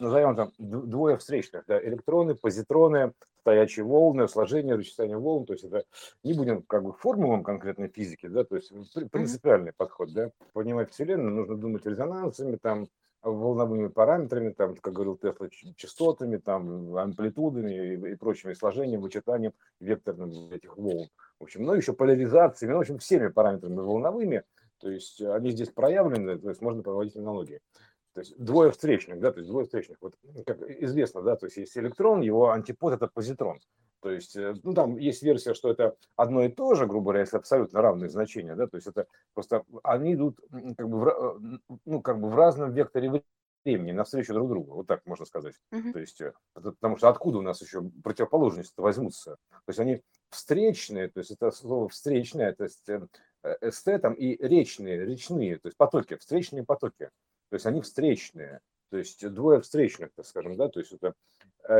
назовем там двое встречных, да, электроны, позитроны, стоячие волны, сложение, расчисление волн, то есть это не будем как бы формулам конкретной физики, да, то есть принципиальный подход, да, понимать Вселенную, нужно думать резонансами, там, волновыми параметрами, там, как говорил Тесла, частотами, там, амплитудами и прочими, сложением, вычитанием векторным этих волн, в общем, ну, еще поляризациями, ну, в общем, всеми параметрами волновыми, то есть они здесь проявлены, то есть можно проводить аналогии. То есть двое встречных, да, то есть двое встречных. Вот как известно, да, то есть есть электрон, его антипод – это позитрон. То есть, ну, там есть версия, что это одно и то же, грубо говоря, если абсолютно равные значения, да, то есть это просто они идут как бы в разном векторе времени навстречу друг другу, вот так можно сказать. То есть, потому что откуда у нас еще противоположности-то возьмутся? То есть они встречные, то есть это слово встречное, то есть эстетом и речные, то есть потоки, встречные потоки. То есть они встречные, то есть двое встречных, так скажем, да, то есть это,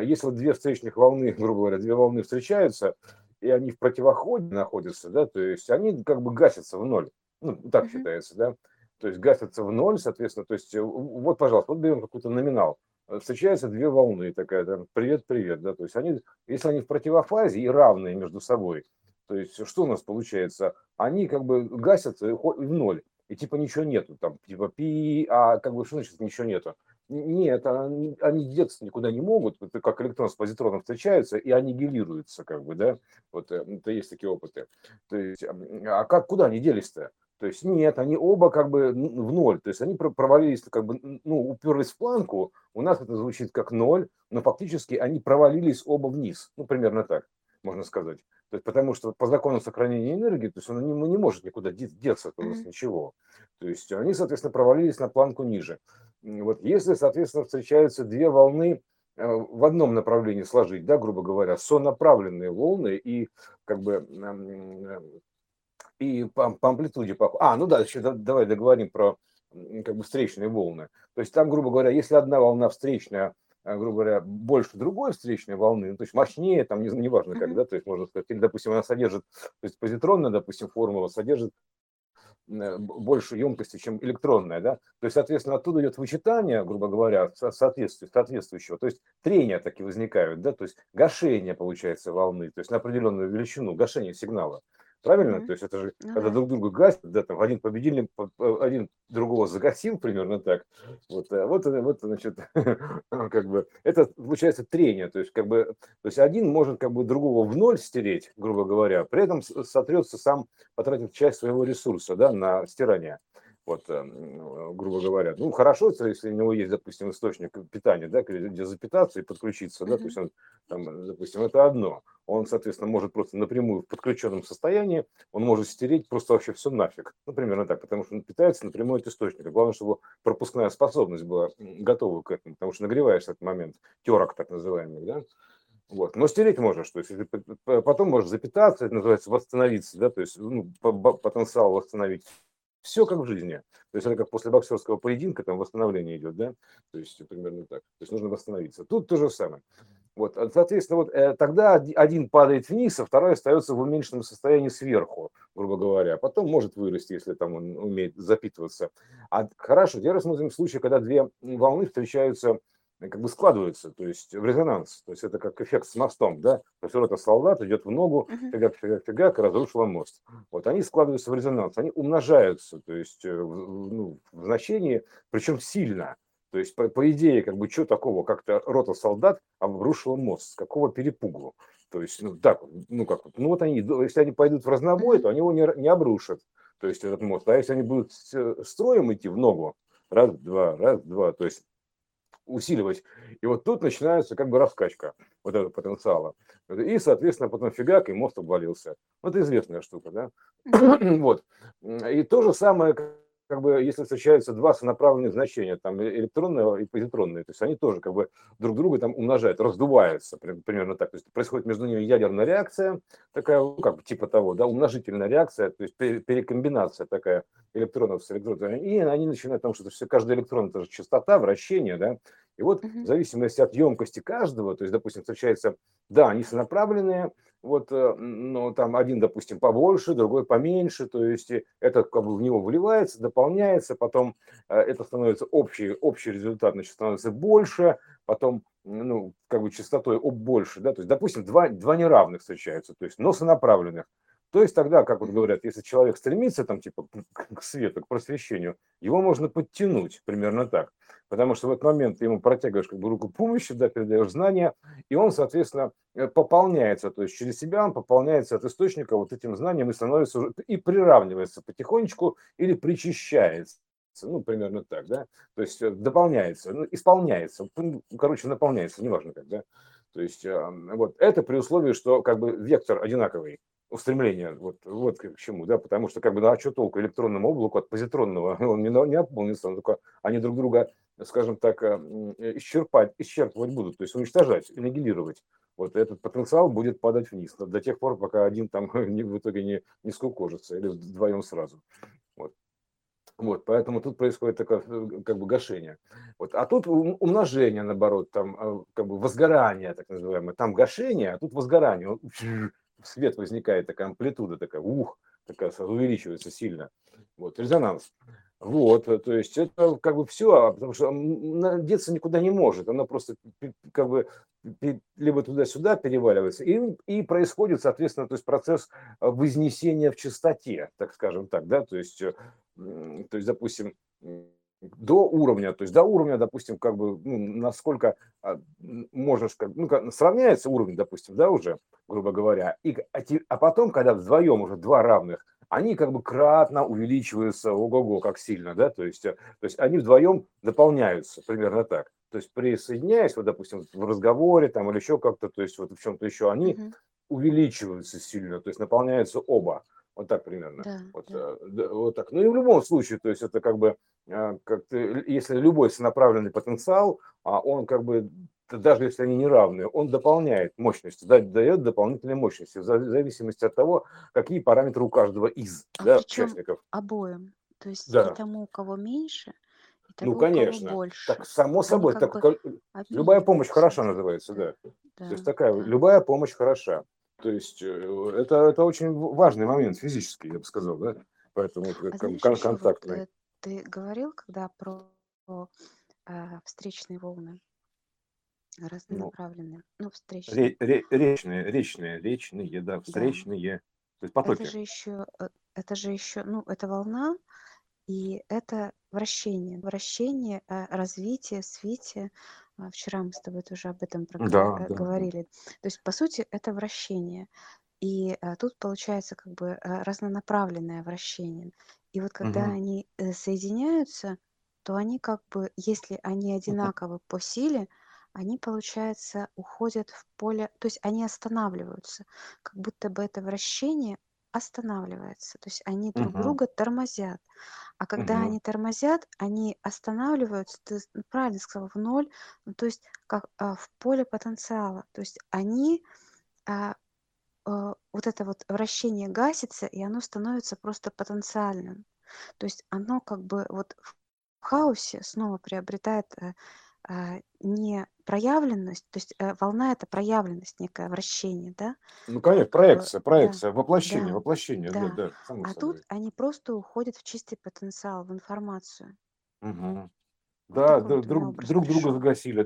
если две встречных волны, грубо говоря, две волны встречаются, и они в противоходе находятся, да, то есть они как бы гасятся в ноль, ну, так считается, да, то есть гасятся в ноль, соответственно, то есть вот, пожалуйста, вот берем какой-то номинал, встречаются две волны, такая, да, привет-привет, да, то есть они, если они в противофазе и равные между собой, то есть что у нас получается, они как бы гасятся в ноль. И типа ничего нету, там, типа пи, а как бы что значит ничего нету? Нет, они деться никуда не могут, это как электрон с позитроном встречаются и аннигилируются, как бы, да, вот это есть такие опыты. То есть, а как, куда они делись-то? То есть нет, они оба как бы в ноль, то есть они провалились, как бы, ну, уперлись в планку, у нас это звучит как ноль, но фактически они провалились оба вниз, ну, примерно так можно сказать. То есть, потому что по закону сохранения энергии, то есть он не может никуда деться, у нас ничего. То есть они, соответственно, провалились на планку ниже. Вот если, соответственно, встречаются две волны в одном направлении сложить, да, грубо говоря, сонаправленные волны и как бы и по амплитуде. Ну да, еще давай договорим про как бы встречные волны. То есть там, грубо говоря, если одна волна встречная, грубо говоря, больше другой встречной волны, ну, то есть мощнее, там, неважно как, да, то есть можно сказать, или, допустим, она содержит, то есть позитронная, допустим, формула содержит больше емкости, чем электронная, да, то есть, соответственно, оттуда идет вычитание, грубо говоря, соответствующего, то есть трения такие возникают, да, то есть гашение, получается, волны, то есть на определенную величину, гашение сигнала. Правильно? То есть это же, когда друг друга гасят, да, там один победильник, один другого загасил, примерно так. Вот значит, как бы, это получается трение, то есть, как бы, то есть один может как бы другого в ноль стереть, грубо говоря, при этом сотрется сам, потратив часть своего ресурса, да, на стирание. Вот, грубо говоря, ну, хорошо, если у него есть, допустим, источник питания, да, где запитаться и подключиться, да, то есть он, там, допустим, это одно. Он, соответственно, может просто напрямую в подключенном состоянии, он может стереть просто вообще все нафиг, ну, примерно так, потому что он питается напрямую от источника. Главное, чтобы пропускная способность была готова к этому, потому что нагреваешь в этот момент терок, так называемый, да. Вот. Но стереть можешь, то есть потом можешь запитаться, это называется восстановиться, да, то есть ну, потенциал восстановить. Все как в жизни. То есть это как после боксерского поединка, там восстановление идет, да? То есть примерно так. То есть нужно восстановиться. Тут то же самое. Вот, соответственно, вот тогда один падает вниз, а второй остается в уменьшенном состоянии сверху, грубо говоря. Потом может вырасти, если там он умеет запитываться. А хорошо, теперь рассмотрим случай, когда две волны встречаются, как бы складываются, то есть в резонанс. То есть это как эффект с мостом, да? То есть вот этот солдат идет в ногу, фига-фига-фига, разрушила мост. Вот они складываются в резонанс, они умножаются, то есть ну, в значении, причем сильно. То есть по идее, как бы, что такого, как-то рота солдат обрушила мост, с какого перепугу. То есть, ну так, ну как, ну вот они, если они пойдут в разнобой, то они его не обрушат, то есть этот мост. А если они будут строем идти в ногу, раз-два, то есть усиливать. И вот тут начинается как бы раскачка вот этого потенциала. И, соответственно, потом фигак, и мост обвалился. Это известная штука, да? Вот. И то же самое, как бы, если встречаются два сонаправленных значения, там, электронные и позитронные, то есть они тоже как бы друг друга там умножают, раздуваются, примерно так. То есть происходит между ними ядерная реакция, такая, как бы, типа того, да, умножительная реакция, то есть перекомбинация такая электронов с электронами, и они начинают, потому что каждый электрон – это же частота, вращение, да, И вот в зависимости от емкости каждого, то есть, допустим, встречается, да, они сонаправленные, вот, но там один, допустим, побольше, другой поменьше, то есть это как бы в него выливается, дополняется, потом это становится общий результат, значит, становится больше, потом, ну, как бы частотой больше, да, то есть, допустим, два неравных встречаются, то есть, но сонаправленных. То есть тогда, как вот говорят, если человек стремится там, типа, к свету, к просвещению, его можно подтянуть примерно так. Потому что в этот момент ты ему протягиваешь как бы руку помощи, да, передаешь знания, и он, соответственно, пополняется. То есть через себя он пополняется от источника вот этим знанием и становится уже, и приравнивается потихонечку или причащается. Ну, примерно так, да. То есть дополняется, ну, исполняется, короче, наполняется, неважно как, да. То есть вот это при условии, что как бы вектор одинаковый. Устремление, вот к чему, да, потому что, как бы, ну, а что толку электронному облаку от позитронного, он не наполнится, он только, они друг друга, скажем так, исчерпывать будут, то есть уничтожать, аннигилировать. Вот этот потенциал будет падать вниз до тех пор, пока один там в итоге не скукожится, или вдвоем сразу. Вот, поэтому тут происходит такое, как бы, гашение. Вот, а тут умножение, наоборот, там, как бы, возгорание, так называемое, там гашение, а тут возгорание. Свет возникает, такая амплитуда, такая, такая увеличивается сильно. Вот, резонанс. Вот, то есть это как бы все, потому что деться никуда не может, она просто как бы либо туда-сюда переваливается, и происходит, соответственно, то есть процесс вознесения в частоте, так скажем так, да, то есть допустим, до уровня, допустим, как бы, ну, насколько можно, ну, сравняется уровень, допустим, да, уже, грубо говоря, а потом, когда вдвоем уже два равных, они как бы кратно увеличиваются, ого-го, как сильно, да, то есть они вдвоем дополняются, примерно так. То есть присоединяясь, вот, допустим, в разговоре там или еще как-то, то есть вот в чем-то еще, они увеличиваются сильно, то есть наполняются оба. Вот так примерно. Да, вот, да. Вот так. Ну и в любом случае, то есть это как бы, если любой сонаправленный потенциал, он как бы, даже если они не равны, он дополняет мощность, дает дополнительные мощности в зависимости от того, какие параметры у каждого из участников. Обоим. То есть и тому, у кого меньше, и тому, у кого больше. Так, само собой, любая помощь хороша называется, да. То есть такая, любая помощь хороша. То есть это очень важный момент физический, я бы сказал, да? Поэтому контактный. Вот, ты говорил, когда про встречные волны разнонаправленные, встречные. Речные, да, встречные, то есть потоки. Это же еще, это волна, и это вращение, развитие, свитие. Вчера мы с тобой тоже об этом говорили. То есть, по сути, это вращение. И тут получается как бы разнонаправленное вращение. И вот когда они соединяются, то они как бы, если они одинаковы по силе, они, получается, уходят в поле, то есть они останавливаются, как будто бы это вращение останавливается. То есть они друг друга тормозят. А когда они тормозят, они останавливаются, ты правильно сказал, в ноль, то есть как в поле потенциала. То есть они, вот это вот вращение гасится, и оно становится просто потенциальным. То есть оно как бы вот в хаосе снова приобретает не проявленность, то есть волна — это проявленность, некое вращение, да? Ну, конечно, проекция, воплощение. Да. А тут они просто уходят в чистый потенциал, в информацию. Да, друг друга загасили.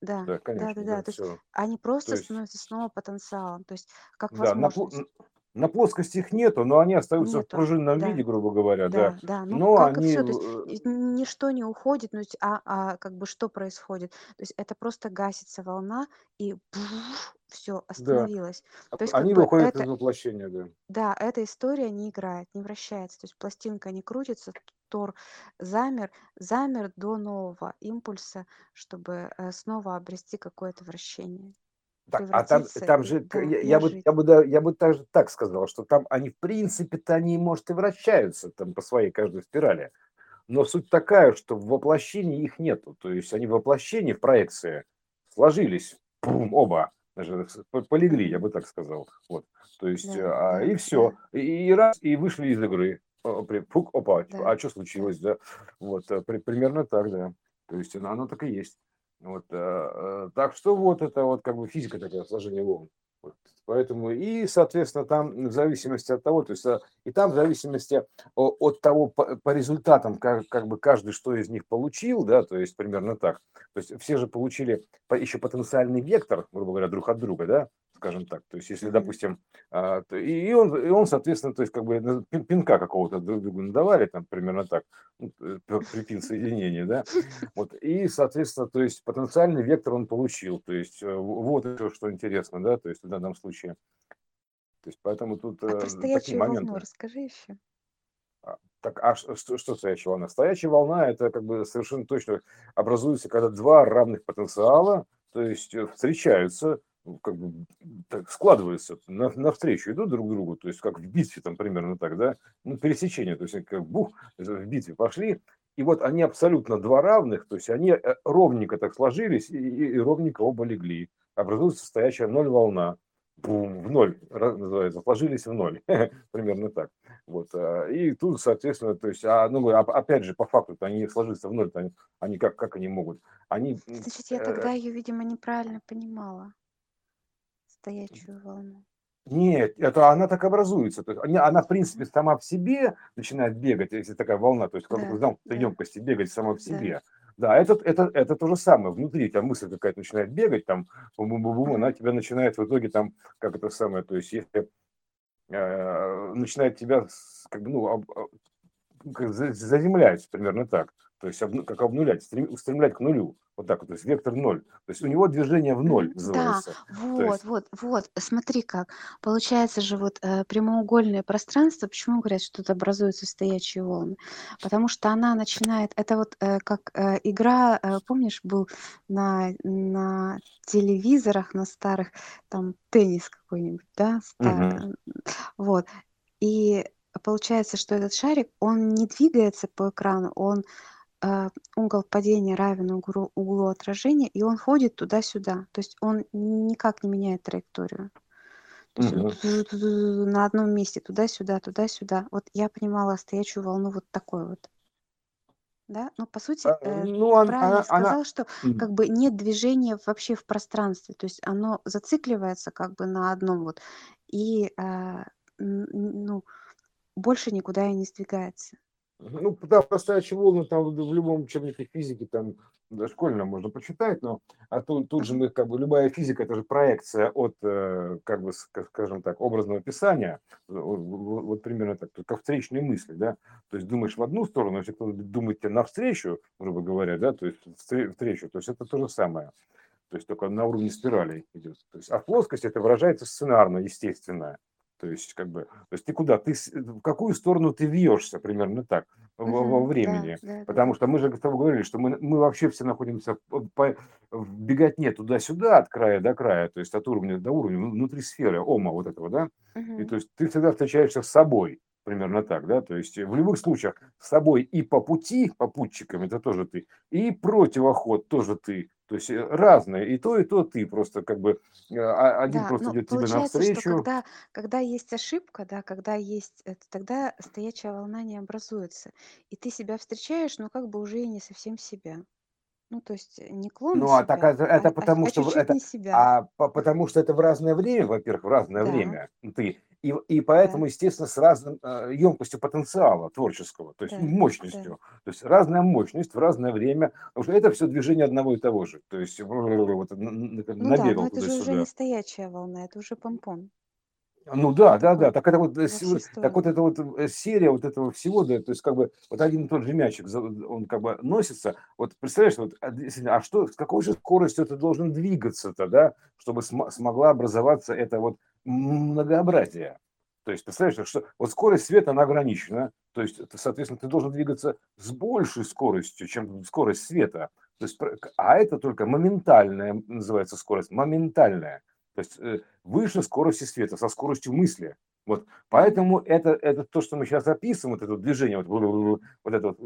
Да, конечно. Да. То есть они просто становятся снова потенциалом, то есть как возможность. На плоскости их нету, но они остаются в пружинном виде, грубо говоря, да. Но как они... и все, то есть ничто не уходит, как бы что происходит? То есть это просто гасится волна, и все, остановилось. Да. То есть, они выходят из воплощения, да. Да, эта история не играет, не вращается, то есть пластинка не крутится, тор замер до нового импульса, чтобы снова обрести какое-то вращение. Так, а там же, я бы также так сказал, что там они, в принципе-то, они, может, и вращаются там по своей каждой спирали, но суть такая, что в воплощении их нету, то есть они в воплощении, в проекции сложились, оба, даже полегли, я бы так сказал, вот, то есть, и все, и раз, и вышли из игры, опа, а что случилось, да, вот, примерно так, да. То есть оно так и есть. Вот, так что вот это вот как бы физика такая, сложение волн. Вот, поэтому и, соответственно, там в зависимости от того, то есть и там в зависимости от того по результатам, как бы каждый что из них получил, да, то есть примерно так. То есть все же получили еще потенциальный вектор, грубо говоря, друг от друга, да, скажем так. То есть если, допустим, и он, соответственно, то есть как бы пинка какого-то друг другу надавали, там примерно так, при пин-соединении, да. Вот, и, соответственно, то есть потенциальный вектор он получил. То есть вот еще что интересно, да, то есть в данном случае. То есть поэтому тут про стоячую волну расскажи еще. Так, а что стоячая волна? Стоячая волна – это как бы совершенно точно образуется, когда два равных потенциала, то есть встречаются, как бы так складываются, навстречу идут друг другу, то есть как в битве, там примерно так, да, ну, пересечение, то есть как бух, в битве пошли, и вот они абсолютно два равных, то есть они ровненько так сложились и ровненько оба легли, образуется стоячая ноль волна. Бум, в ноль, называется, сложились в ноль, примерно так. Вот. И тут, соответственно, то есть, ну, опять же, по факту, они сложатся в ноль, они как они могут? Они... Значит, я тогда ее, видимо, неправильно понимала, стоячую волну. Нет, это она так образуется. То есть она, в принципе, сама в себе начинает бегать, если такая волна, то есть, как бы, там, при емкости бегать сама в себе. Да, это то же самое. Внутри там мысль какая-то начинает бегать, там, она тебя начинает в итоге там, как это самое, то есть, если начинает тебя, как бы, ну, заземлять, примерно так, то есть, как обнулять, устремлять к нулю, вот так вот, то есть, вектор ноль, то есть, у него движение в ноль называется. Да, вот, смотри как, получается же вот прямоугольное пространство, почему говорят, что тут образуются стоячие волны, потому что она начинает, это вот как игра, помнишь, был на телевизорах, на старых, там, теннис какой-нибудь, да, старый, вот, и получается, что этот шарик, он не двигается по экрану, он угол падения равен углу отражения, и он ходит туда-сюда. То есть он никак не меняет траекторию. На одном месте, туда-сюда, туда-сюда. Вот я понимала стоячую волну вот такой вот. Да? Но по сути, правильно сказал, что как бы нет движения вообще в пространстве. То есть оно зацикливается как бы на одном вот. И, ну... больше никуда и не сдвигается. Ну, да, про стоячие волны там в любом учебнике физики, там, школьном можно почитать, но тут же мы, как бы, любая физика, это же проекция от, как бы, скажем так, образного описания, вот примерно так, как встречные мысли, да, то есть думаешь в одну сторону, если кто-то думает тебе навстречу, грубо говоря, да, то есть встречу, то есть это то же самое, то есть только на уровне спирали идет, то есть, а плоскость это выражается сценарно, естественно. То есть, как бы, то есть ты куда? В какую сторону ты вьешься, примерно так, во времени. Да, потому что мы же с тобой говорили, что мы вообще все находимся в беготне туда-сюда, от края до края, то есть от уровня до уровня, внутри сферы, ома вот этого, да? И то есть ты всегда встречаешься с собой, примерно так, да? То есть в любых случаях с собой и по пути, попутчиком, это тоже ты, и противоход тоже ты. То есть разные, и то ты просто как бы, один да, просто идет тебе навстречу. Что когда есть ошибка, да, когда есть, тогда стоячая волна не образуется. И ты себя встречаешь, но как бы уже и не совсем себя. Ну, то есть не клон себя, потому что это в разное время, во-первых, в разное время ты. И поэтому, естественно, с разной емкостью потенциала творческого, то есть мощностью. То есть разная мощность в разное время. Потому что это все движение одного и того же. То есть вот, набегал туда-сюда. Это же уже не стоячая волна, это уже помпон. Ну да. Так это вот, серия вот этого всего, да, то есть как бы вот один и тот же мячик, он как бы носится. Вот представляешь, вот, а что, с какой же скоростью это должен двигаться-то, да, чтобы смогла образоваться эта вот многообразие. То есть, представляешь, что вот скорость света, она ограничена. То есть, соответственно, ты должен двигаться с большей скоростью, чем скорость света. То есть, а это только моментальная, называется скорость, моментальная. То есть, выше скорости света, со скоростью мысли. Вот, поэтому это то, что мы сейчас описываем, вот это движение, вот это вот,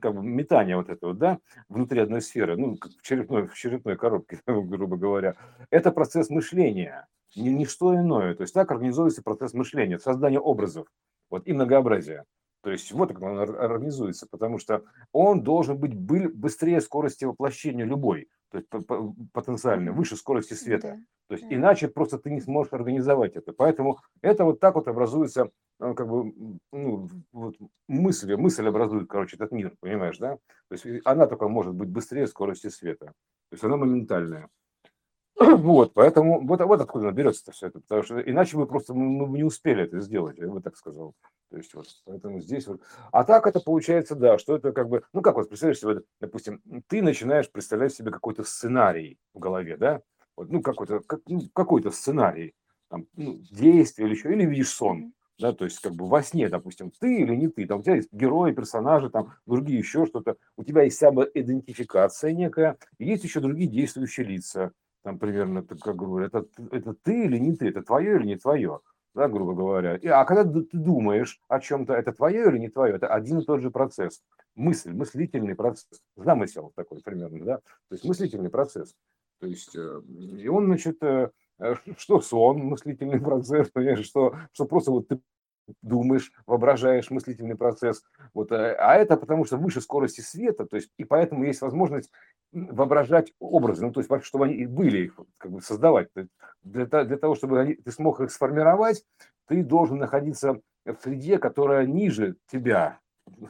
как бы метание вот этого, да, внутри одной сферы, ну, в черепной коробке, грубо говоря, это процесс мышления, ничто иное. То есть так организуется процесс мышления, создание образов, вот, и многообразия. То есть вот как он организуется, потому что он должен быть быстрее скорости воплощения любой, то есть потенциально, выше скорости света. То есть иначе просто ты не сможешь организовать это. Поэтому это вот так вот образуется, как бы, ну, вот мысль образует, короче, этот мир, понимаешь, да? То есть она только может быть быстрее скорости света. То есть она моментальная. Вот, поэтому вот откуда берется-то все это, потому что иначе бы просто мы не успели это сделать, я бы так сказал. То есть вот, поэтому здесь вот. А так это получается, да, что это как бы, ну как вот представляешь себе, допустим, ты начинаешь представлять себе какой-то сценарий в голове, да, вот, ну какой-то сценарий, там, ну, действие или еще, или видишь сон, да, то есть как бы во сне, допустим, ты или не ты, там у тебя есть герои, персонажи, там другие еще что-то, у тебя есть самоидентификация некая, есть еще другие действующие лица. Там примерно, как говорю, это ты или не ты, это твое или не твое, да, грубо говоря. А когда ты думаешь о чем-то, это твое или не твое, это один и тот же процесс. Мысль, мыслительный процесс, замысел такой примерно, да, то есть мыслительный процесс. То есть, и он, значит, что сон, мыслительный процесс, понимаешь, что просто вот ты думаешь, воображаешь мыслительный процесс. Вот, а это потому что выше скорости света, то есть, и поэтому есть возможность воображать образы, ну, то есть, чтобы они были, как бы создавать. Для того, чтобы ты смог их сформировать, ты должен находиться в среде, которая ниже тебя,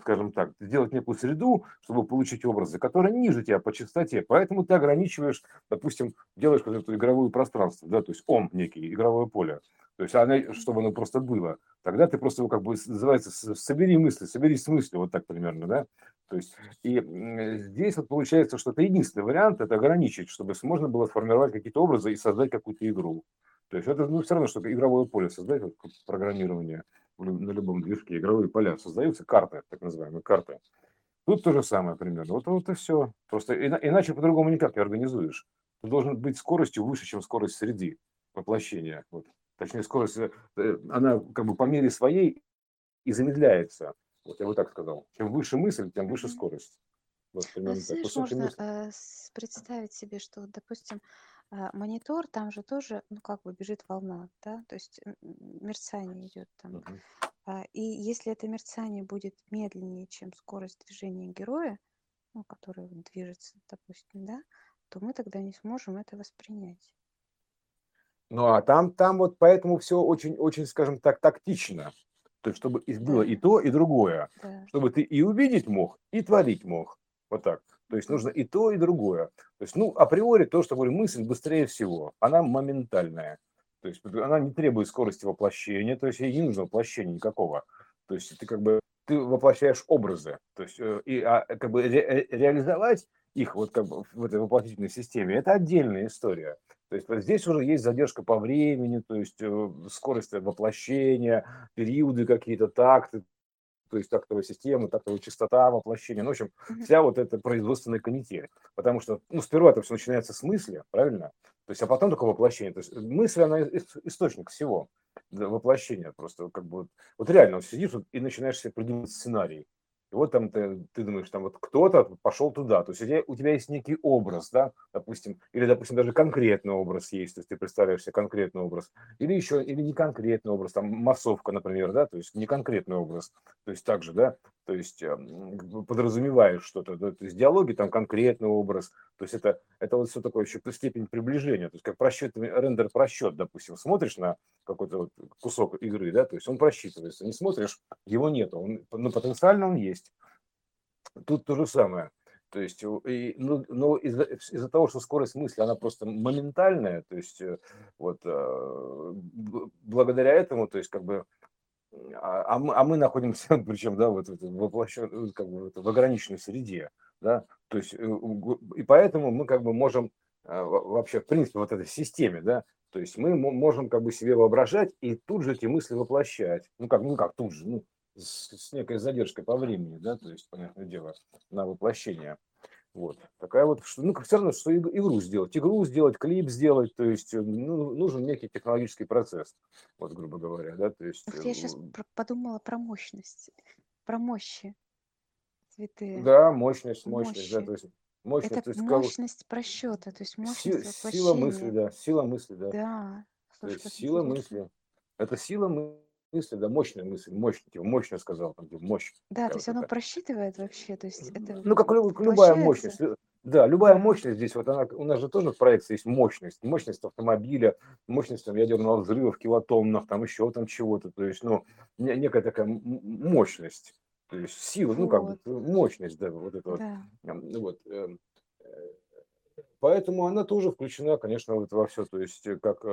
скажем так, сделать некую среду, чтобы получить образы, которые ниже тебя по частоте. Поэтому ты ограничиваешь, допустим, делаешь какое-то игровое пространство, да, то есть ом некий, игровое поле. То есть, оно, чтобы оно просто было. Тогда ты просто, как бы, называется, собери мысли, соберись с мыслью, вот так примерно, да? То есть, и здесь вот получается, что это единственный вариант, это ограничить, чтобы можно было сформировать какие-то образы и создать какую-то игру. То есть, это, ну, все равно, что игровое поле создать, вот, программирование на любом движке, игровые поля создаются, карты, так называемые, карты. Тут то же самое примерно, вот и все. Просто иначе по-другому никак не организуешь. Ты должен быть скоростью выше, чем скорость среды воплощения, вот. Точнее, скорость, она как бы по мере своей и замедляется. Вот я бы так сказал. Чем выше мысль, тем выше скорость. Вот, примерно так. Знаешь, можно представить себе, что, допустим, монитор, там же тоже, ну, как бы бежит волна, да, то есть мерцание идет там. И если это мерцание будет медленнее, чем скорость движения героя, ну, который движется, допустим, да, то мы тогда не сможем это воспринять. Ну, а там вот поэтому все очень-очень, скажем так, тактично. То есть, чтобы было и то, и другое. Да. Чтобы ты и увидеть мог, и творить мог. Вот так. То есть, нужно и то, и другое. То есть, ну, априори то, что, говорю, мысль быстрее всего. Она моментальная. То есть, она не требует скорости воплощения. То есть, ей не нужно воплощения никакого. То есть, ты как бы воплощаешь образы. То есть, как бы реализовать их вот как бы в этой воплотительной системе, это отдельная история. То есть вот здесь уже есть задержка по времени, то есть скорость воплощения, периоды какие-то, такты, то есть тактовая система, тактовая частота воплощения. Ну, в общем, вся вот эта производственная канитель. Потому что, ну, сперва это все начинается с мысли, правильно? То есть, а потом только воплощение. То есть мысль, она источник всего воплощения просто. Как бы, вот реально вот сидишь вот, и начинаешь себе придумывать сценарий. И вот там ты думаешь, там вот кто-то пошел туда, то есть у тебя есть некий образ, да, допустим, или, допустим, даже конкретный образ есть, то есть ты представляешь себе конкретный образ, или еще, или не конкретный образ, там массовка, например, да, то есть не конкретный образ, то есть также, да, то есть подразумеваешь что-то, да? То есть диалоги, там конкретный образ, то есть это вот все такое еще степень приближения, то есть как рендер-просчет, допустим, смотришь на какой-то вот кусок игры, да, то есть он просчитывается, не смотришь, его нету, но потенциально он есть. Тут то же самое, то есть, но из-за того, что скорость мысли, она просто моментальная, то есть, вот, благодаря этому, то есть, как бы, мы находимся, причем, да, вот как бы, в ограниченной среде, да, то есть, и поэтому мы, как бы, можем вообще, в принципе, вот этой системе, да, то есть, мы можем, как бы, себе воображать и тут же эти мысли воплощать, ну, как тут же, ну, с некой задержкой по времени, да, то есть, понятное дело, на воплощение. Вот. Такая вот, ну, все равно, что игру сделать, клип сделать, то есть, ну, нужен некий технологический процесс, вот, грубо говоря, да, то есть... Я сейчас подумала про мощность, про мощи святые. Да, мощность, да, то есть... Мощность, это то есть, мощность просчета, то есть мощность воплощения. Сила мысли, да. Сила мысли, да. Да. Слушай, сила мысли. Это сила мысли. мысль, да, мощная мысль, мощно сказал, мощь. Да, то есть оно просчитывает вообще, то есть это... Ну, как любая мощность, да, любая мощность здесь, вот она, у нас же тоже в проекции есть мощность, мощность автомобиля, мощность там, ядерного взрыва в килотоннах, там еще там чего-то, то есть, ну, некая такая мощность, то есть сила, ну, как бы, мощность, да, вот это вот. Поэтому она тоже включена, конечно, вот во все, то есть, как...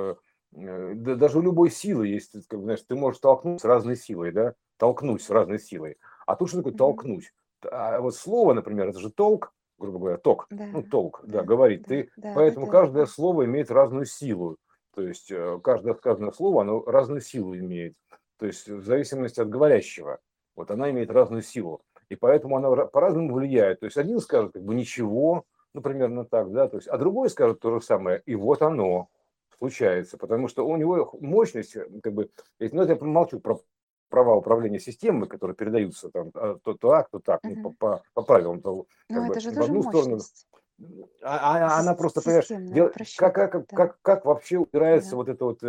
Да, даже у любой силы есть, знаешь, ты можешь толкнуть с разной силой, да, толкнуть с разной силой. А тут что такое толкнуть? А вот слово, например, это же толк, грубо говоря, ток, да. Ну, толк, да, да, говорить. Да. Ты, да, поэтому да, каждое слово имеет разную силу, то есть каждое сказанное слово, оно разную силу имеет, то есть в зависимости от говорящего, вот она имеет разную силу, и поэтому она по-разному влияет, то есть один скажет как бы ничего, ну, примерно так, да, то есть, а другой скажет то же самое, и вот оно. Случается, потому что у него мощность, как бы, ну, это я молчу про права управления системой, которые передаются там то так, ну, по правилам того, как бы, в одну сторону. Она просто, понимаешь, как вообще убирается вот это вот,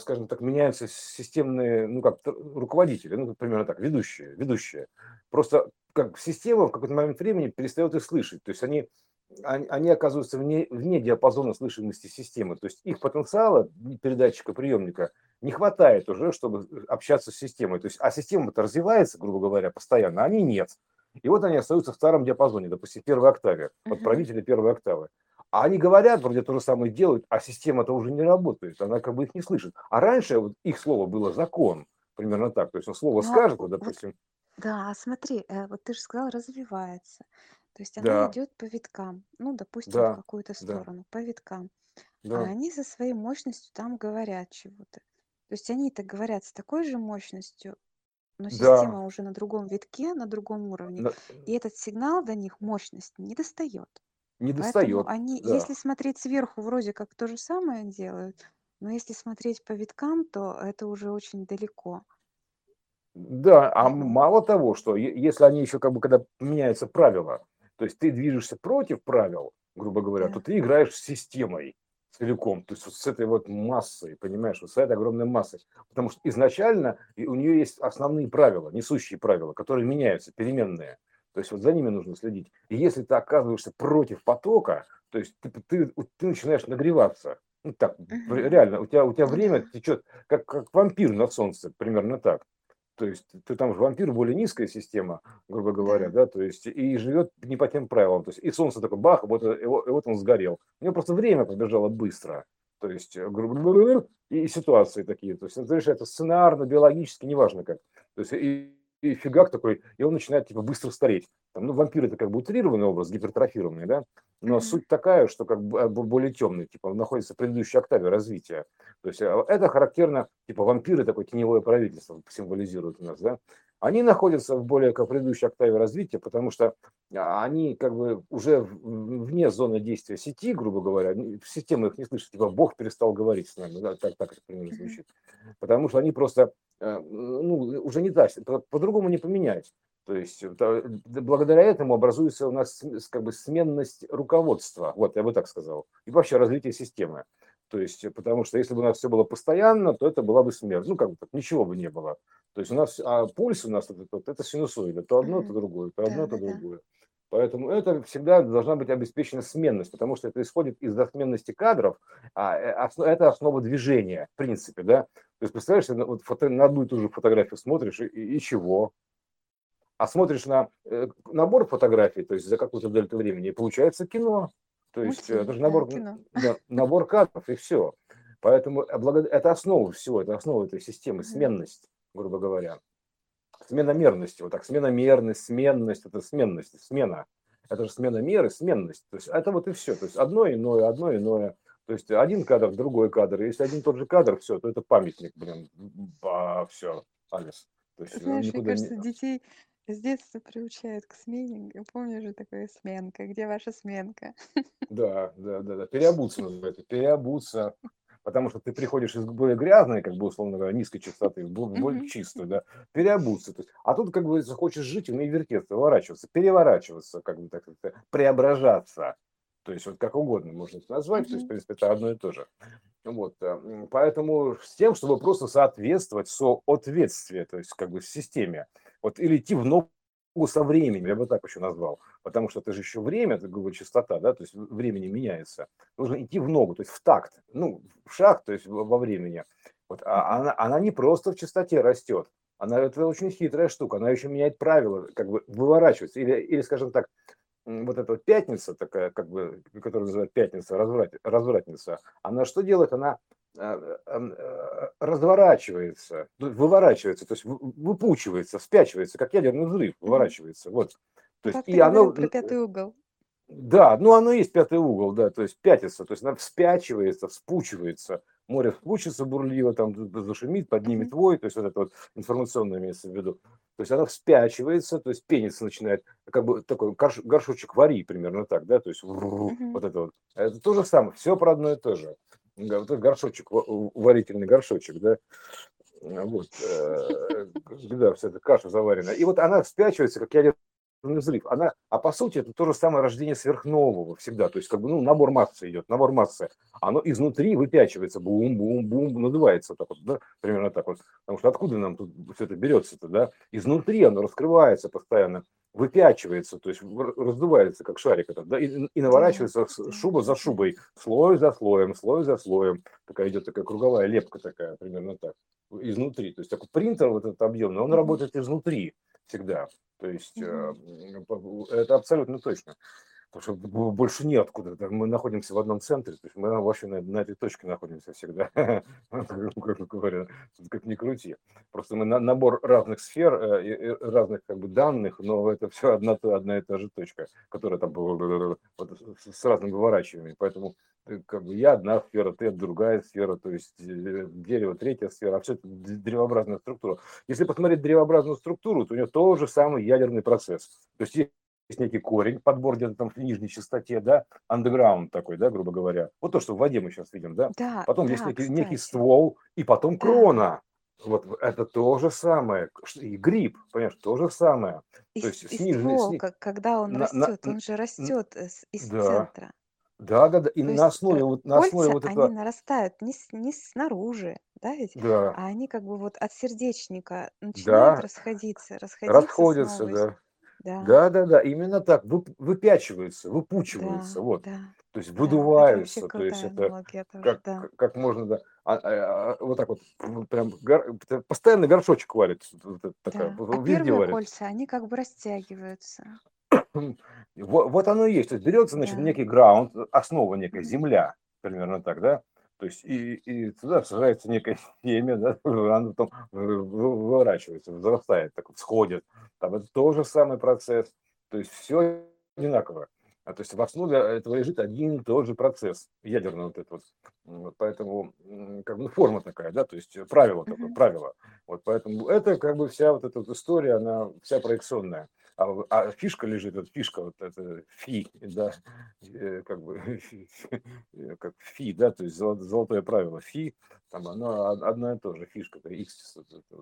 скажем так, меняются системные, ну, как руководители, ну, примерно так, ведущие. Просто как система в какой-то момент времени перестает их слышать, то есть они оказываются вне диапазона слышимости системы. То есть их потенциала передатчика, приемника не хватает уже, чтобы общаться с системой. То есть, а система-то развивается, грубо говоря, постоянно, а они нет. И вот они остаются в старом диапазоне, допустим, первой октаве, от правителя первой октавы. А они говорят, вроде то же самое делают, а система-то уже не работает, она как бы их не слышит. А раньше вот их слово было закон, примерно так. То есть он слово скажет, вот, допустим. Да, смотри, вот ты же сказал, развивается. То есть она идет по виткам, ну, допустим, в какую-то сторону, по виткам. Да. А они со своей мощностью там говорят чего-то. То есть они-то говорят с такой же мощностью, но система уже на другом витке, на другом уровне. Да. И этот сигнал до них, мощность, не достает. Не достает. Поэтому они, если смотреть сверху, вроде как то же самое делают, но если смотреть по виткам, то это уже очень далеко. Да, а мало того, что если они еще как бы, когда меняются правила, то есть ты движешься против правил, грубо говоря, то ты играешь с системой целиком, то есть вот с этой вот массой, понимаешь, вот с этой огромной массой. Потому что изначально у нее есть основные правила, несущие правила, которые меняются, переменные. То есть вот за ними нужно следить. И если ты оказываешься против потока, то есть ты начинаешь нагреваться. Ну так, реально, у тебя время течет как вампир на солнце, примерно так. То есть ты там же вампир, более низкая система, грубо говоря, да, то есть и живет не по тем правилам. То есть и солнце такое, бах, вот он сгорел. У него просто время побежало быстро. То есть и ситуации такие. То есть это решается сценарно, биологически, неважно как. То есть и фигак такой, и он начинает типа быстро стареть. Там, ну, вампир это как бы утрированный образ, гипертрофированный, да, но суть такая, что как бы более темный, типа он находится в предыдущей октаве развития. То есть это характерно, типа вампиры такое теневое правительство символизирует у нас, да. Они находятся в более как предыдущей октаве развития, потому что они как бы уже вне зоны действия сети, грубо говоря, система их не слышит, типа Бог перестал говорить с нами, да, так это примерно звучит, потому что они просто, ну, уже не так, по-другому не поменять. То есть благодаря этому образуется у нас как бы сменность руководства, вот я бы так сказал, и вообще развитие системы. То есть, потому что если бы у нас все было постоянно, то это была бы смерть. Ну, как бы так, ничего бы не было. То есть, у нас пульс у нас это синусоида, то одно, то другое, то одно, то другое. Поэтому это всегда должна быть обеспечена сменность, потому что это исходит из-за сменности кадров, а это основа движения, в принципе, да. То есть, представляешь, вот на одну и ту же фотографию смотришь, и чего? А смотришь на набор фотографий, то есть, за какую-то дельту времени, и получается кино. То есть это же набор кадров и все. Поэтому это основа всего, это основа этой системы, сменность, грубо говоря. Сменомерность, вот так, сменомерность, сменность, это сменность, смена. Это же смена меры, сменность. То есть это вот и все. То есть одно иное. То есть один кадр, другой кадр. Если один тот же кадр, все, то это памятник, блин, все, Алис. То есть, знаешь, мне кажется, детей... С детства приучают к смене. Помню же такое сменка. Где ваша сменка? Да. Переобуться называется. Переобуться. Потому что ты приходишь из более грязной, как бы, условно говоря, низкой частоты, в более чистую, да. Переобуться. То есть, а тут, как бы, захочешь жить, умей вертеться, уворачиваться, переворачиваться, как бы так сказать, преображаться. То есть, вот как угодно можно это назвать. То есть, в принципе, это одно и то же. Вот, поэтому с тем, чтобы просто соответствовать, соответствие, то есть как бы в системе, вот, или идти в ногу со временем, я бы так еще назвал, потому что это же еще время, это как бы частота, да, то есть времени меняется, нужно идти в ногу, то есть в такт, ну, в шаг, то есть во времени, вот, а она не просто в частоте растет, она, это очень хитрая штука, она еще меняет правила, как бы выворачивается, или скажем так, вот эта вот пятница такая, как бы, которую называют пятница, развратница, она что делает? Она разворачивается, выворачивается, то есть выпучивается, вспячивается, как ядерный взрыв, выворачивается. Вот. То есть, и оно... про пятый угол. Да, ну оно и есть пятый угол, да, то есть пятится, то есть она вспячивается, вспучивается, море вспучится бурливо, там зашумит, поднимет вой, то есть вот это вот информационное имеется в виду. То есть она вспячивается, то есть пенится начинает, как бы такой горшочек вари, примерно так, да, то есть вот это вот. Это то же самое, все про одно и то же. Вот этот горшочек, варительный горшочек, да, вот, да, вся эта каша заварена. И вот она вспячивается, как ядерный взрыв. Она, а по сути это то же самое рождение сверхнового всегда, то есть как бы, ну, набор массы идет, набор массы. Оно изнутри выпячивается, бум-бум-бум, надувается вот так вот, да, примерно так вот. Потому что откуда нам тут все это берется-то, да? Изнутри оно раскрывается постоянно, выпячивается, то есть раздувается, как шарик этот, да, и наворачивается шуба за шубой, слой за слоем, слой за слоем. Такая идет такая круговая лепка такая, примерно так, изнутри. То есть такой принтер вот этот объемный, он работает изнутри всегда. То есть это абсолютно точно. Потому что больше неоткуда. Мы находимся в одном центре, то есть мы вообще на этой точке находимся всегда. Как говорят, как ни крути. Просто мы набор разных сфер, разных как бы данных, но это все одна и та же точка, которая там с разным выворачиванием. Поэтому как бы я одна сфера, ты другая сфера, то есть дерево третья сфера, а все это древообразная структура. Если посмотреть древообразную структуру, то у нее тот же самый ядерный процесс. То есть есть некий корень, подбор где-то там в нижней частоте, да, андеграунд такой, да, грубо говоря. Вот то, что в воде мы сейчас видим, да. Да, потом да, есть некий ствол, и потом крона. Вот это то же самое. И гриб, понимаешь, то же самое. И, то есть и сниженный, ствол, когда он растет, он же растет из центра. Да. И на основе вот этого... Кольца, вот они нарастают не снаружи, да, ведь? Да. А они как бы вот от сердечника начинают расходиться. Расходятся, да. Да, именно так, выпячивается, выпучивается, да, вот, да, то есть выдувается, это то есть это как можно, да, вот так вот, прям постоянно горшочек варит, такая, а первые кольца, они как бы растягиваются. Вот оно и есть, то есть берется, значит, некий граунд, основа некая, земля, примерно так, да. То есть и туда сажается некое семя, да, оно потом выворачивается, взрастает, так вот, сходит. Там это тот же самый процесс. То есть все одинаково. То есть в основе этого лежит один и тот же процесс ядерный вот этот. Вот поэтому как бы форма такая, да, то есть правило такое, правило. Вот поэтому это как бы вся вот эта вот история, она вся проекционная. А фишка лежит, вот фишка, вот это фи, да, как бы, как фи, да, то есть золотое правило фи, там оно одна и та же фишка, это икс,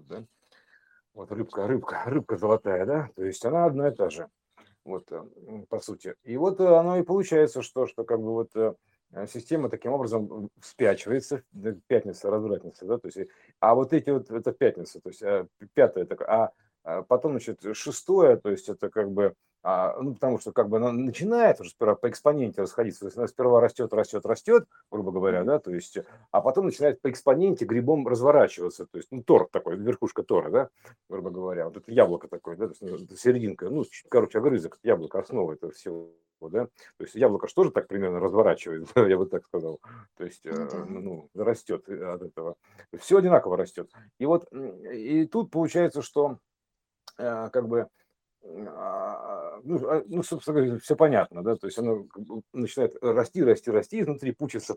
да, вот рыбка золотая, да, то есть она одна и та же, вот, по сути. И вот оно и получается, что как бы вот система таким образом спячивается, пятница, развратница, да, то есть, а вот эти вот, это пятница, то есть пятая такая, потом, значит, шестое, то есть это как бы, ну, потому что как бы она начинает уже сперва по экспоненте расходиться, то есть она сперва растет, грубо говоря, да, то есть, а потом начинает по экспоненте грибом разворачиваться, то есть, ну, торт такой, верхушка тора, да, грубо говоря, вот это яблоко такое, да, то есть серединка, ну, короче, огрызок, яблоко, основа этого всего. Да? То есть яблоко что же так примерно разворачивает, я бы так сказал, то есть ну, растет от этого, все одинаково растет. И вот и тут получается, что как бы, ну, собственно говоря, все понятно, да, то есть оно начинает расти, изнутри пучится,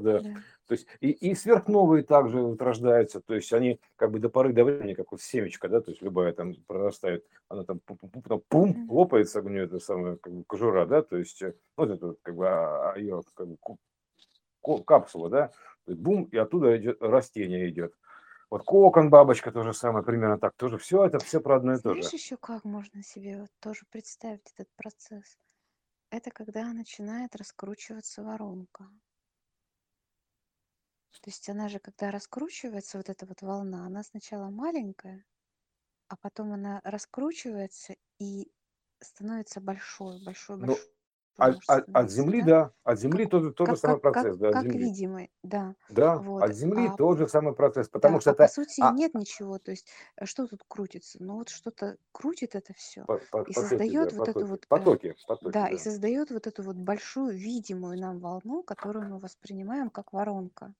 да, то есть и сверхновые также вот рождаются, то есть они как бы до поры до времени, как вот семечко, да, то есть любая там прорастает, она там пум, лопается, у нее это самая как бы кожура, да, то есть вот это вот как бы ее как бы капсула, да, бум, и оттуда идет, растение идет. Вот кокон, бабочка, то же самое, примерно так, тоже все, это все про одно и то же. Знаешь, еще как можно себе вот тоже представить этот процесс? Это когда начинает раскручиваться воронка. То есть она же, когда раскручивается, вот эта вот волна, она сначала маленькая, а потом она раскручивается и становится большой, большой, Ну, большой. от, Может, от- от становится, земли, да? да, от земли тот же Как, самый как, как, процесс, да, от как земли. видимый, да. Да, Вот. от земли А тот же самый процесс, потому что по это, сути а, нет ничего. То есть, что тут крутится? Ну вот что-то крутит это все и послушайте, да, создает вот эту потоки, вот, потоки, потоки, да, и да. создает вот эту вот большую видимую нам волну, которую мы воспринимаем как воронка.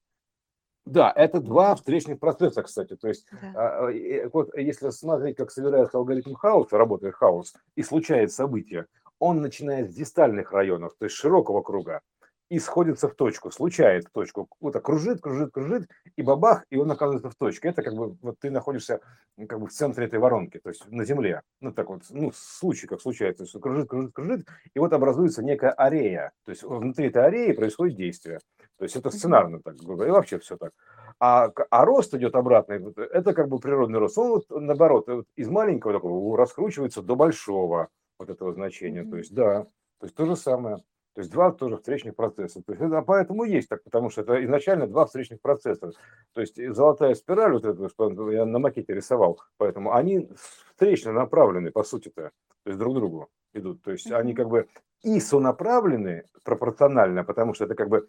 Да, это два Вот, встречных процесса, кстати. То есть, да, вот если смотреть, как собирается алгоритм хаоса, работает хаос, и случает событие, он начинает с дистальных районов, то есть широкого круга, и сходится в точку, случает в точку. Вот так кружит, кружит, кружит, и бабах, и он оказывается в точке. Это как бы вот ты находишься как бы в центре этой воронки, то есть на земле. Ну, так вот, ну, случай как случается. То есть он кружит, кружит, кружит, и вот образуется некая арея. То есть внутри этой ареи происходит действие. То есть это Мгм. сценарно, так грубо говоря, и вообще все так. А рост идет обратный, вот это как бы природный рост. Он вот, наоборот, вот из маленького такого раскручивается до большого вот этого значения. То Мгм. есть да, то есть то же самое. То есть два тоже встречных процесса. То есть это поэтому есть так, потому что это изначально два встречных процесса. То есть и золотая спираль, вот эту, что я на макете рисовал, поэтому они встречно направлены, по сути-то, то есть друг к другу идут. То есть они Мгм. как бы и сонаправлены пропорционально, потому что это как бы,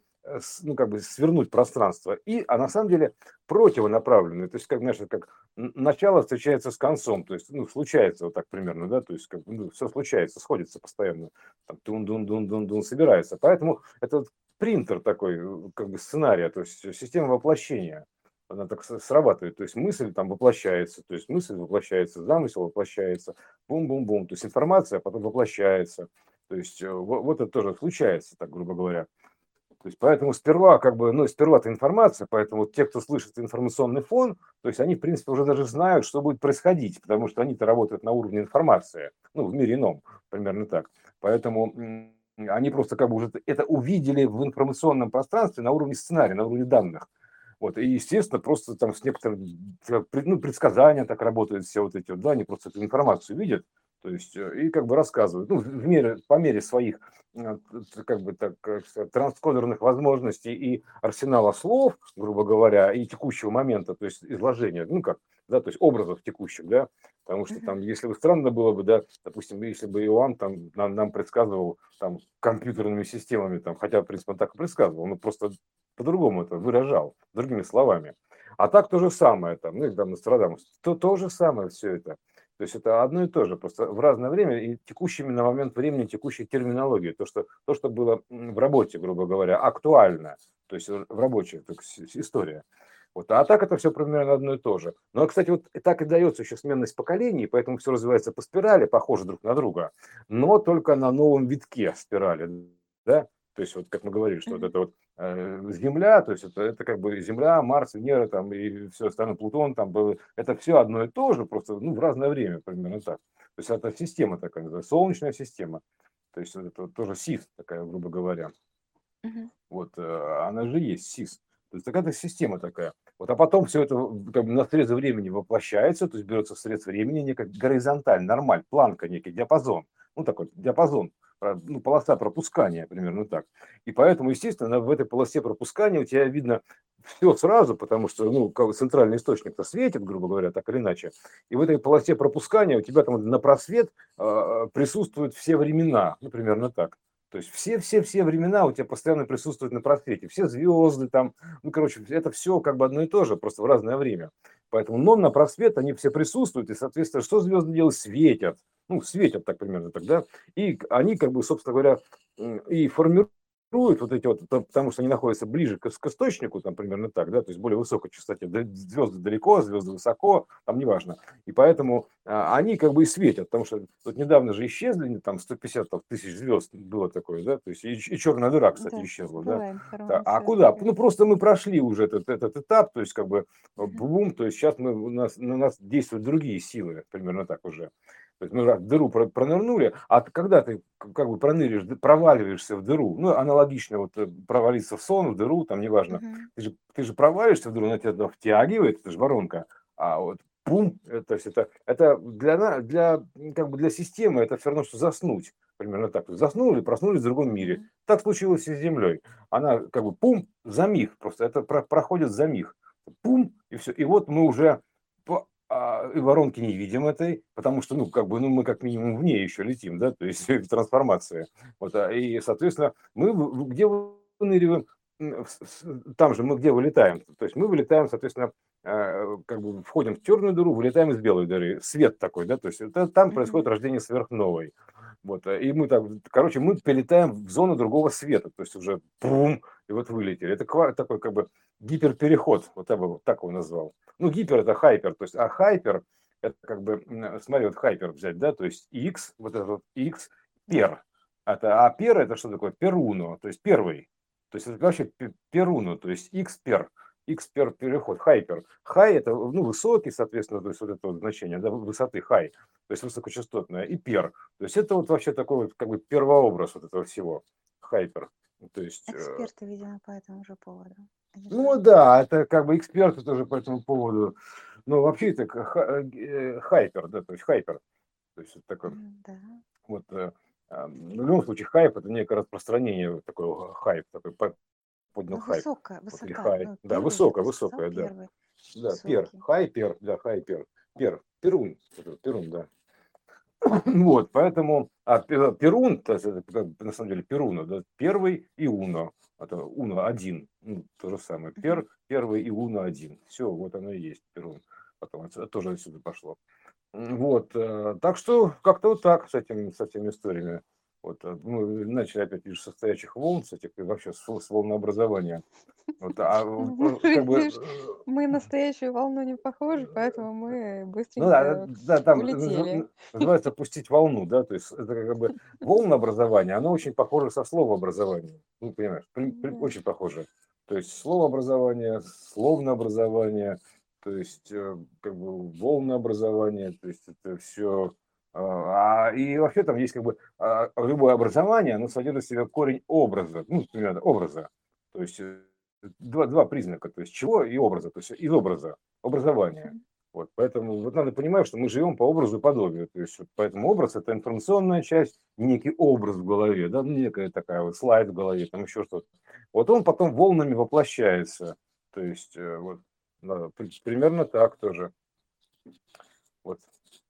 ну, как бы свернуть пространство, и, а на самом деле противонаправлены. То есть, как, знаешь, как начало встречается с концом, то есть, ну, случается вот так примерно, да, то есть, как, все случается, сходится постоянно там тун-дун-дун-дун-дун собирается. Поэтому это вот принтер такой, как бы сценария, то есть система воплощения. Она так срабатывает, то есть мысль там воплощается, то есть мысль воплощается, замысел воплощается, бум-бум-бум, то есть информация потом воплощается. То есть вот это тоже случается, так грубо говоря. То есть поэтому сперва как бы, ну, сперва это информация, поэтому те, кто слышит информационный фон, то есть они, в принципе, уже даже знают, что будет происходить, потому что они-то работают на уровне информации, ну, в мире ином, примерно так. Поэтому они просто как бы уже это увидели в информационном пространстве на уровне сценария, на уровне данных. Вот, и, естественно, просто там с некоторым, ну, предсказания так работают все вот эти, вот, да, они просто эту информацию видят, то есть, и как бы рассказывают, ну, по мере своих как бы так транскодерных возможностей и арсенала слов, грубо говоря, и текущего момента, то есть изложения, ну как, да, то есть образов текущих, да, потому что Мгм. там, если бы странно было бы, да, допустим, если бы Иоанн там нам предсказывал там компьютерными системами, там, хотя, в принципе, он так и предсказывал, но просто по-другому это выражал, другими словами. А так то же самое, там, ну, или там Нострадамус, то же самое все это. То есть это одно и то же, просто в разное время и текущими на момент времени текущей терминологии, то, что было в работе, грубо говоря, актуально, то есть в рабочей так, история. Вот. А так это все примерно одно и то же. Но, кстати, вот и так и дается еще сменность поколений, поэтому все развивается по спирали, похоже друг на друга, но только на новом витке спирали. Да? То есть, вот как мы говорили, что вот Мгм. это вот Земля, то есть это как бы Земля, Марс, Венера там, и все остальное, Плутон, там, это все одно и то же, просто ну, в разное время примерно так. То есть это система такая, называется, солнечная система. То есть это вот тоже СИС такая, грубо говоря. Мгм. Вот она же есть, СИС. То есть такая система такая. Вот, а потом все это как бы на срезе времени воплощается, то есть берется срез времени, некая горизонталь, нормаль, планка, некий диапазон. Ну, такой диапазон, ну, полоса пропускания, примерно так. И поэтому, естественно, в этой полосе пропускания у тебя видно все сразу, потому что, ну, как бы центральный источник-то светит, грубо говоря, так или иначе. И в этой полосе пропускания у тебя там на просвет присутствуют все времена, ну, примерно так. То есть все времена у тебя постоянно присутствуют на просвете. Все звезды там, ну, короче, это все как бы одно и то же, просто в разное время. Поэтому, но на просвет они все присутствуют, и, соответственно, что звезды делают? Светят. Ну, светят так примерно тогда. И они как бы, собственно говоря, и формируют вот эти вот, потому что они находятся ближе к источнику, там примерно так, да, то есть более высокой частоте. Звезды далеко, звезды высоко, там неважно. И поэтому они как бы и светят, потому что вот недавно же исчезли, там 150 тысяч звезд было такое, да, то есть и черная дыра, кстати, Да, исчезла, да. была А информация, куда? да. Ну, просто мы прошли уже этот этап, то есть как бы Мгм. бум, то есть сейчас на нас действуют другие силы, примерно так уже. То есть мы дыру пронырнули, а когда ты как бы проныришь, проваливаешься в дыру, ну, аналогично вот провалиться в сон, в дыру, там неважно, Мгм. ты же провалишься в дыру, она тебя туда втягивает, это же воронка, а вот бум, то есть это для как бы для системы это все равно, что заснуть. примерно так, заснули, проснулись в другом мире. Так случилось и с Землей. Она как бы пум, за миг, просто это проходит за миг. Пум, и все. И вот мы уже и воронки не видим этой, потому что, ну, как бы, ну, мы как минимум в ней еще летим, да, то есть трансформация. Вот, и, соответственно, мы где выныриваем, там же мы где вылетаем. То есть мы вылетаем, соответственно, как бы входим в черную дыру, вылетаем из белой дыры. Свет такой, да, то есть это, там происходит рождение сверхновой. Вот, и мы там, короче, мы перелетаем в зону другого света, то есть уже бум, и вот вылетели. Это такой как бы гиперпереход, вот я бы так его назвал. Ну, гипер – это хайпер, то есть, а хайпер – это как бы, смотри, вот хайпер взять, да, то есть X, вот этот вот X, пер. А пер – это что такое? Перуно, то есть первый. То есть это вообще перуно, то есть X пер. Эксперт переход, хайпер. Хай это ну, высокий, соответственно, то есть вот это вот значение, да, высоты хай, то есть высокочастотное, и пер. То есть это вот вообще такой вот как бы первообраз вот этого всего, хайпер. То есть, эксперты, видимо, по этому же поводу. Ну да, это как бы эксперты тоже по этому поводу. Но вообще это хайпер, да, то есть хайпер. То есть вот такой да. Вот, в любом случае хайп это некое распространение, вот такой хайп, такой поднял хайп. Высокая, высокая. Да, высокая, да. Да, пер, хайпер, да, хайпер, пер, перун, да. Вот, поэтому, перун, на самом деле, перуна, да, первый и уно, это уно один, ну, то же самое, пер, первый и уно один, все, вот оно и есть, перун, потом это тоже отсюда пошло. Вот, так что, как-то вот так с этими историями. Вот, мы начали опять лишь со стоячих волн, кстати, и вообще с волнообразования. Вот, как бы... Мы на стоящую волну не похожи, поэтому мы быстренько улетели. Ну, да, там называется «пустить волну», да, то есть это как бы волнообразование, оно очень похоже со словообразованием, ну, понимаешь, очень похоже. То есть словообразование, словнообразование, то есть как бы волнообразование, то есть это все... И вообще там есть как бы любое образование, оно содержит в себе корень образа, ну, например, образа, то есть два признака, то есть чего и образа, то есть из образа, образование. Вот, поэтому вот надо понимать, что мы живем по образу и подобию, то есть поэтому образ – это информационная часть, некий образ в голове, да, некая такая вот слайд в голове, там еще что-то. Вот он потом волнами воплощается, то есть вот примерно так тоже. Вот.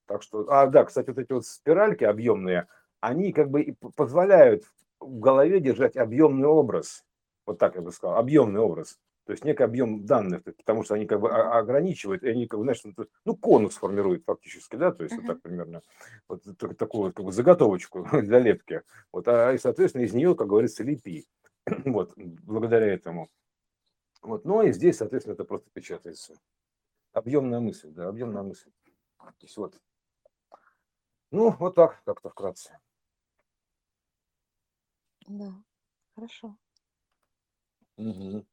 Так что, да, кстати, вот эти вот спиральки объемные, они как бы и позволяют в голове держать объемный образ, вот так я бы сказал, объемный образ, то есть некий объем данных, потому что они как бы ограничивают, и они как бы, знаешь, ну, конус формируют фактически, да, то есть вот так примерно, вот такую вот как бы заготовочку для лепки, вот, и, соответственно, из нее, как говорится, лепи, вот, благодаря этому. Вот, ну, и здесь, соответственно, это просто печатается. Объемная мысль, да, объемная мысль. То есть вот. Ну, вот так, как-то вкратце. Да, хорошо. Угу.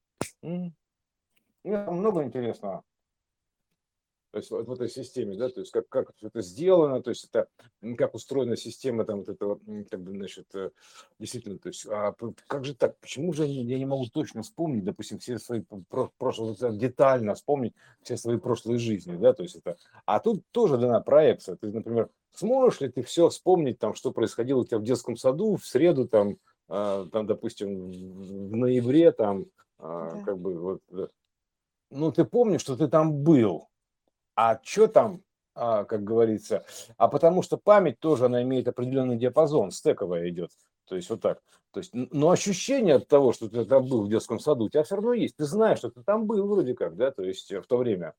Много интересного. То есть вот в этой системе, да, то есть как это сделано, то есть это как устроена система там вот этого, как бы, значит, действительно, то есть, как же так, почему же я не могу точно вспомнить, допустим, все свои прошлые, детально вспомнить все свои прошлые жизни, да, то есть это, а тут тоже дана проекция, то есть, например, сможешь ли ты все вспомнить там, что происходило у тебя в детском саду в среду там допустим, в ноябре там, да. Как бы вот, ну ты помнишь, что ты там был. А что там, как говорится, потому что память тоже, она имеет определенный диапазон, стековая идет, то есть вот так. То есть, но ощущение от того, что ты там был в детском саду, у тебя все равно есть, ты знаешь, что ты там был вроде как, да, то есть в то время.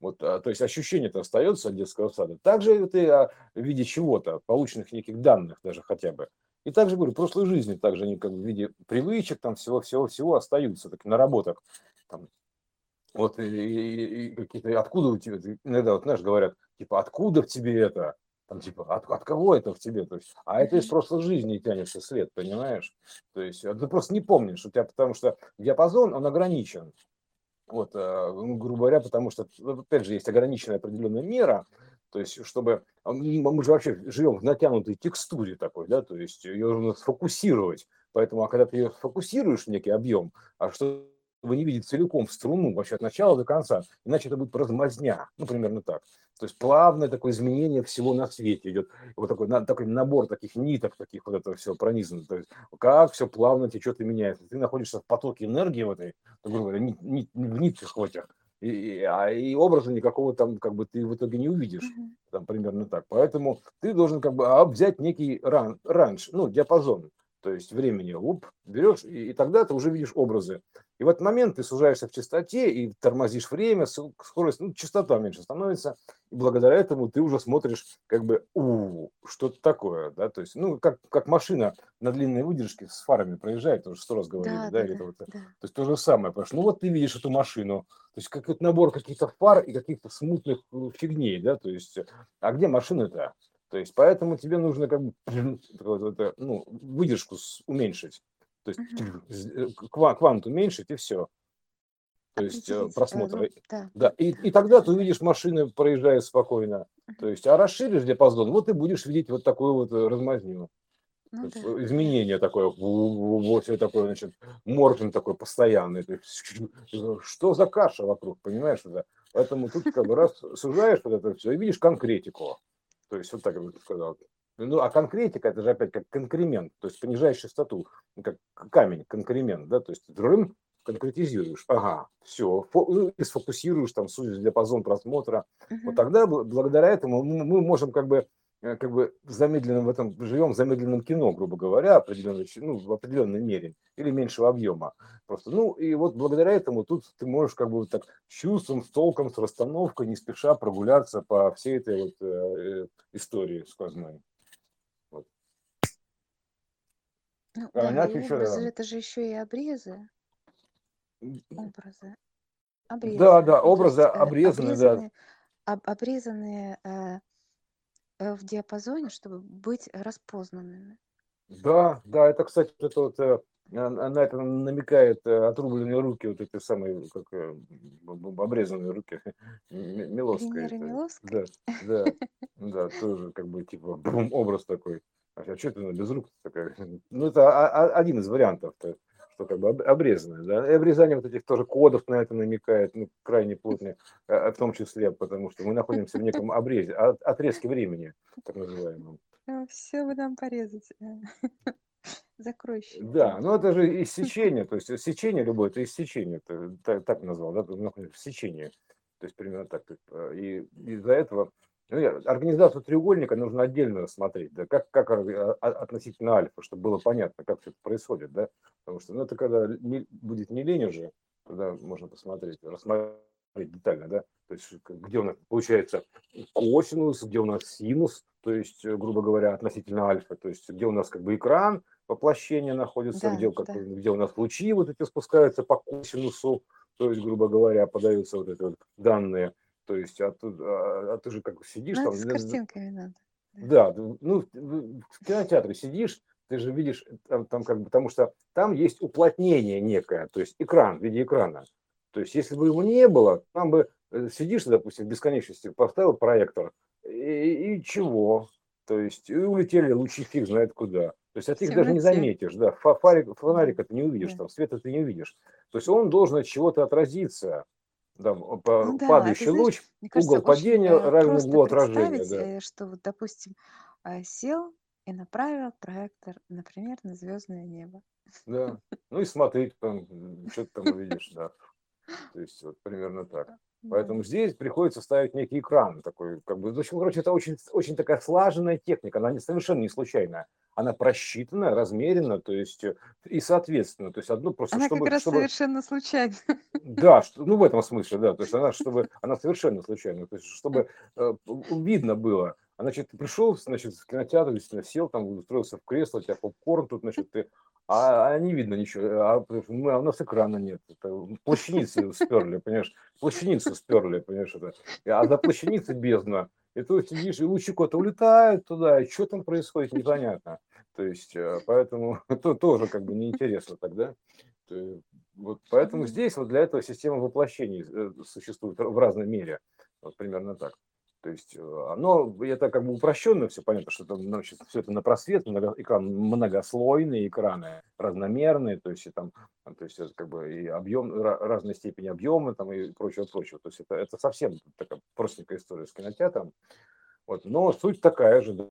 Вот, то есть ощущение-то остается от детского сада. Также ты в виде чего-то, полученных неких данных даже хотя бы. И также, говорю, прошлой жизни, также они как в виде привычек, там всего-всего-всего остаются, так наработок. Там, вот и какие-то, откуда у тебя, иногда, вот, знаешь, говорят, типа, откуда в тебе это, там, типа, от кого это в тебе, то есть, это из прошлой жизни тянется след, понимаешь, то есть, ты просто не помнишь, у тебя, потому что диапазон, он ограничен, вот, грубо говоря, потому что, опять же, есть ограниченная определенная мера, то есть, чтобы, мы же вообще живем в натянутой текстуре такой, да, то есть, ее нужно сфокусировать, поэтому, когда ты ее сфокусируешь в некий объем, что вы не видите целиком в струну вообще от начала до конца, иначе это будет размазня, ну, примерно так. То есть плавное такое изменение всего на свете идет, вот такой набор таких ниток, таких вот это все пронизано, то есть как все плавно течет и меняется. Ты находишься в потоке энергии в этой, грубо говоря, в нитках в этих, и образа никакого там как бы ты в итоге не увидишь, там примерно так. Поэтому ты должен как бы взять некий ранж, ну, диапазон, то есть времени, берешь, и тогда ты уже видишь образы. И в этот момент ты сужаешься в частоте и тормозишь время, скорость, ну, частота меньше становится, и благодаря этому ты уже смотришь как бы что-то такое, да, то есть, ну, как машина на длинной выдержке с фарами проезжает, уже 100 раз говорили, да. То есть то же самое, потому что, ну, вот ты видишь эту машину, то есть какой-то набор каких-то фар и каких-то смутных фигней, да, то есть, а где машина-то? То есть поэтому тебе нужно как бы, ну, выдержку уменьшить, то есть квант уменьшить, и все. То есть просмотр. Да. И тогда ты увидишь машины, проезжая спокойно. То есть, а расширишь диапазон, вот ты будешь видеть вот такую вот размазню. Ну, да. Изменение такое, вот такое, значит, морфин такой постоянный. Что за каша вокруг, понимаешь? Да? Поэтому тут как бы раз сужаешь вот это все и видишь конкретику. То есть вот так я бы сказал. Ну, а конкретика, это же опять как конкремент, то есть понижаешь частоту, как камень, конкремент, да, то есть конкретизируешь, ага, все, и сфокусируешь, там, сузишь диапазон просмотра. Вот тогда, благодаря этому, мы можем как бы в замедленном, в этом, живем в замедленном кино, грубо говоря, в определенной мере, или меньшего объема просто. Ну, и вот благодаря этому тут ты можешь как бы так с чувством, с толком, с расстановкой, не спеша прогуляться по всей этой вот истории сквозной. Вот. Ну, образы, это же еще и обрезы. Обрезы. Да, образы обрезаны, да. Обрезанные... в диапазоне, чтобы быть распознанными. Да, это, кстати, это вот, на это намекает отрубленные руки, вот эти самые, как обрезанные руки Миловская. Да, да, тоже как бы типа образ такой. А что ты без рук такая? Ну, это один из вариантов, что как бы обрезанное. Да? И обрезание вот этих тоже кодов на это намекает, ну, крайне плотно, в том числе, потому что мы находимся в неком обрезе, отрезке времени, так называемом. Все вы нам порезать. Закройщик. Да, ну это же иссечение, то есть сечение любое, это иссечение, так назвал, да, в сечении, то есть примерно так. И из-за этого... Организацию треугольника нужно отдельно рассмотреть, да, как относительно альфа, чтобы было понятно, как все это происходит, да, потому что, ну, это когда будет не лень уже, тогда можно посмотреть, рассмотреть детально, да, то есть где у нас получается косинус, где у нас синус, то есть, грубо говоря, относительно альфа, то есть где у нас как бы экран воплощения находится, где у нас лучи вот эти спускаются по косинусу, то есть, грубо говоря, подаются вот эти вот данные. То есть, а ты же как сидишь... Надо там... с картинками надо. Да, ну, в кинотеатре сидишь, ты же видишь, там как бы, потому что там есть уплотнение некое, то есть экран в виде экрана. То есть, если бы его не было, там бы сидишь, допустим, в бесконечности, поставил проектор, и чего? То есть, и улетели лучи фиг знает куда. То есть, а ты их даже не заметишь, да, фонарика ты не увидишь, там света ты не увидишь. То есть, он должен от чего-то отразиться. Там, падающий луч, кажется, угол падения равен углу отражения. Да. Что, вот, допустим, сел и направил проектор, например, на звездное небо. Да, ну и смотри, что ты там увидишь, да. То есть вот примерно так. Поэтому здесь приходится ставить некий экран такой, как бы, короче, это очень, очень такая слаженная техника, она совершенно не случайная. Она просчитана, размерена, то есть и соответственно, то есть одно просто она чтобы, как раз чтобы... совершенно случайно. Да, ну в этом смысле, да, то есть она совершенно случайна, то есть чтобы видно было. Значит, ты пришел, значит, в кинотеатр, сел, там устроился в кресло, у тебя попкорн, тут, значит, ты, а не видно ничего, а у нас экрана нет, плащаницу сперли, понимаешь, это, а за плащаницей бездна, и тут сидишь, и лучи куда-то улетают туда, и что там происходит, непонятно, то есть, поэтому это тоже как бы неинтересно тогда. Вот поэтому здесь вот для этого система воплощений существует в разной мере, вот примерно так. То есть оно, это как бы упрощенно все, понятно, что это, значит, все это на просвет, экран многослойный, экраны разномерные, то есть, там, то есть как бы и объем, разной степени объема там, и прочего. То есть это совсем такая простенькая история с кинотеатром. Вот. Но суть такая же,